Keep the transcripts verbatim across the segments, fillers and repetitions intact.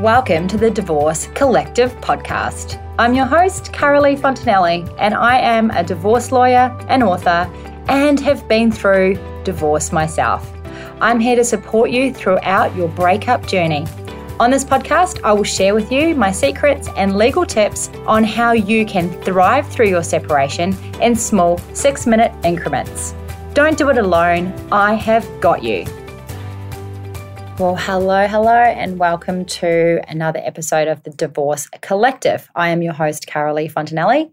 Welcome to the Divorce Collective podcast. I'm your host, Caralee Fontenele, and I am a divorce lawyer and author and have been through divorce myself. I'm here to support you throughout your breakup journey. On this podcast, I will share with you my secrets and legal tips on how you can thrive through your separation in small six-minute increments. Don't do it alone. I have got you. Well, hello, hello, and welcome to another episode of the Divorce Collective. I am your host, Caralee Fontenele.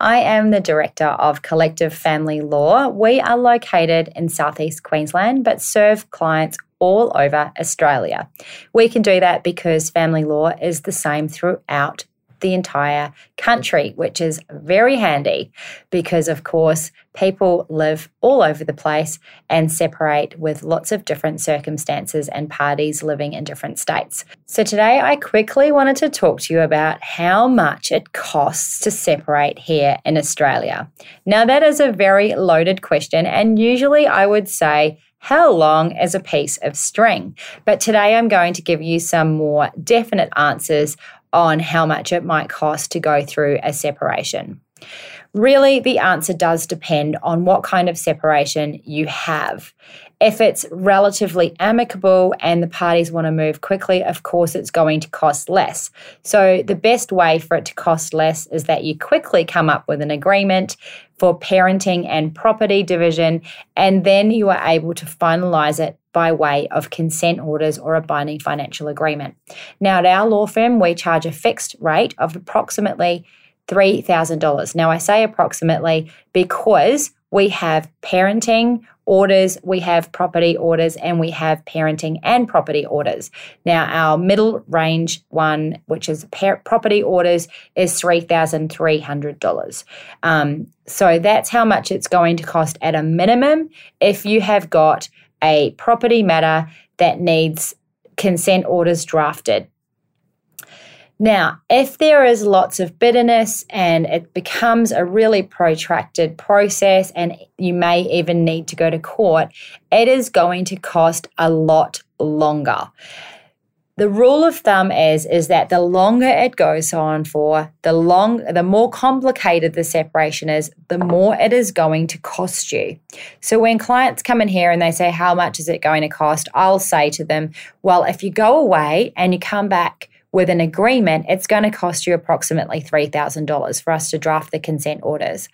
I am the director of Collective Family Law. We are located in Southeast Queensland, but serve clients all over Australia. We can do that because family law is the same throughout the entire country, which is very handy because, of course, people live all over the place and separate with lots of different circumstances and parties living in different states. So today I quickly wanted to talk to you about how much it costs to separate here in Australia. Now, that is a very loaded question, and usually I would say, how long is a piece of string? But today I'm going to give you some more definite answers on how much it might cost to go through a separation. Really, the answer does depend on what kind of separation you have. If it's relatively amicable and the parties want to move quickly, of course, it's going to cost less. So the best way for it to cost less is that you quickly come up with an agreement for parenting and property division, and then you are able to finalize it by way of consent orders or a binding financial agreement. Now, at our law firm, we charge a fixed rate of approximately three thousand dollars. Now, I say approximately because we have parenting orders, we have property orders, and we have parenting and property orders. Now, our middle range one, which is par- property orders, is three thousand three hundred dollars. Um, so that's how much it's going to cost at a minimum if you have got a property matter that needs consent orders drafted. Now, if there is lots of bitterness and it becomes a really protracted process and you may even need to go to court, it is going to cost a lot longer. The rule of thumb is, is that the longer it goes on for, the long, the more complicated the separation is, the more it is going to cost you. So when clients come in here and they say, how much is it going to cost? I'll say to them, well, if you go away and you come back with an agreement, it's going to cost you approximately three thousand dollars for us to draft the consent orders.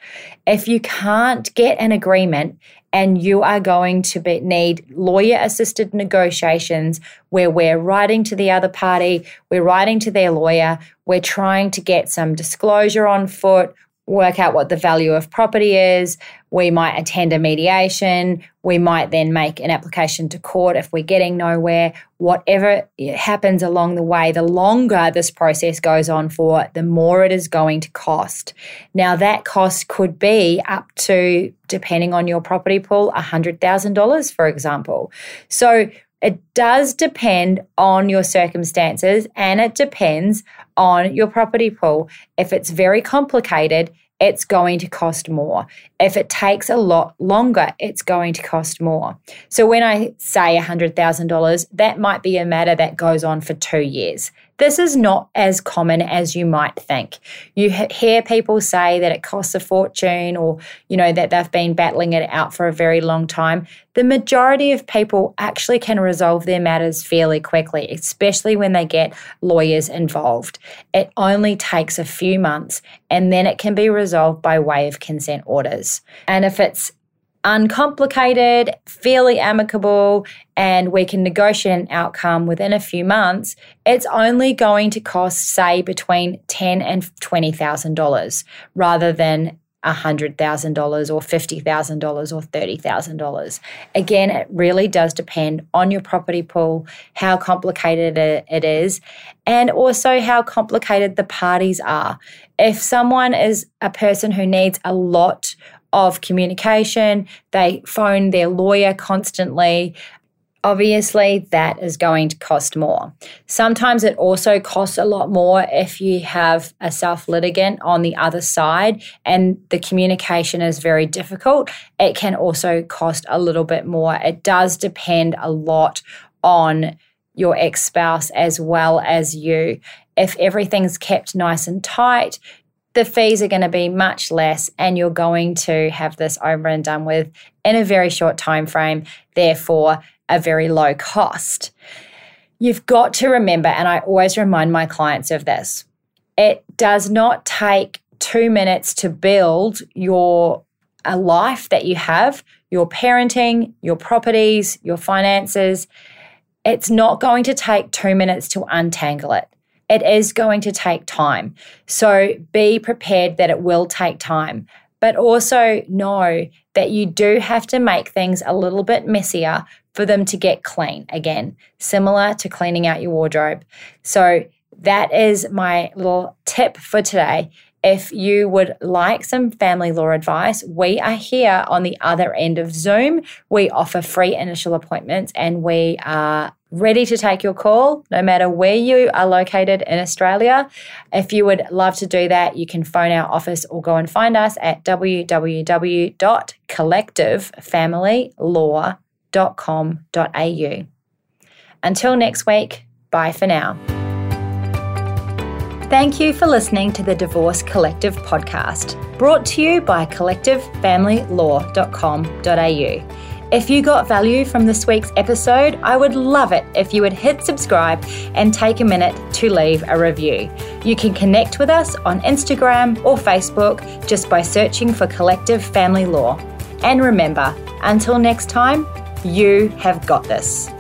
If you can't get an agreement and you are going to be, need lawyer-assisted negotiations where we're writing to the other party, we're writing to their lawyer, we're trying to get some disclosure on foot, work out what the value of property is, we might attend a mediation, we might then make an application to court if we're getting nowhere. Whatever happens along the way, the longer this process goes on for, the more it is going to cost. Now, that cost could be up to, depending on your property pool, one hundred thousand dollars, for example. So it does depend on your circumstances and it depends on your property pool. If it's very complicated, it's going to cost more. If it takes a lot longer, it's going to cost more. So when I say one hundred thousand dollars, that might be a matter that goes on for two years. This is not as common as you might think. You hear people say that it costs a fortune or, you know, that they've been battling it out for a very long time. The majority of people actually can resolve their matters fairly quickly, especially when they get lawyers involved. It only takes a few months and then it can be resolved by way of consent orders. And if it's uncomplicated, fairly amicable, and we can negotiate an outcome within a few months, it's only going to cost, say, between ten thousand dollars and twenty thousand dollars rather than one hundred thousand dollars or fifty thousand dollars or thirty thousand dollars. Again, it really does depend on your property pool, how complicated it is, and also how complicated the parties are. If someone is a person who needs a lot of communication, they phone their lawyer constantly, obviously that is going to cost more. Sometimes it also costs a lot more if you have a self-litigant on the other side and the communication is very difficult. It can also cost a little bit more. It does depend a lot on your ex-spouse as well as you. If everything's kept nice and tight, the fees are going to be much less and you're going to have this over and done with in a very short time frame, therefore a very low cost. You've got to remember, and I always remind my clients of this, it does not take two minutes to build your a life that you have, your parenting, your properties, your finances. It's not going to take two minutes to untangle it. It is going to take time. So be prepared that it will take time. But also know that you do have to make things a little bit messier for them to get clean again, similar to cleaning out your wardrobe. So that is my little tip for today. If you would like some family law advice, we are here on the other end of Zoom. We offer free initial appointments and we are ready to take your call no matter where you are located in Australia. If you would love to do that, you can phone our office or go and find us at w w w dot collective family law dot com dot a u. Until next week, bye for now. Thank you for listening to the Divorce Collective podcast, brought to you by collective family law dot com dot a u. If you got value from this week's episode, I would love it if you would hit subscribe and take a minute to leave a review. You can connect with us on Instagram or Facebook just by searching for Collective Family Law. And remember, until next time, you have got this.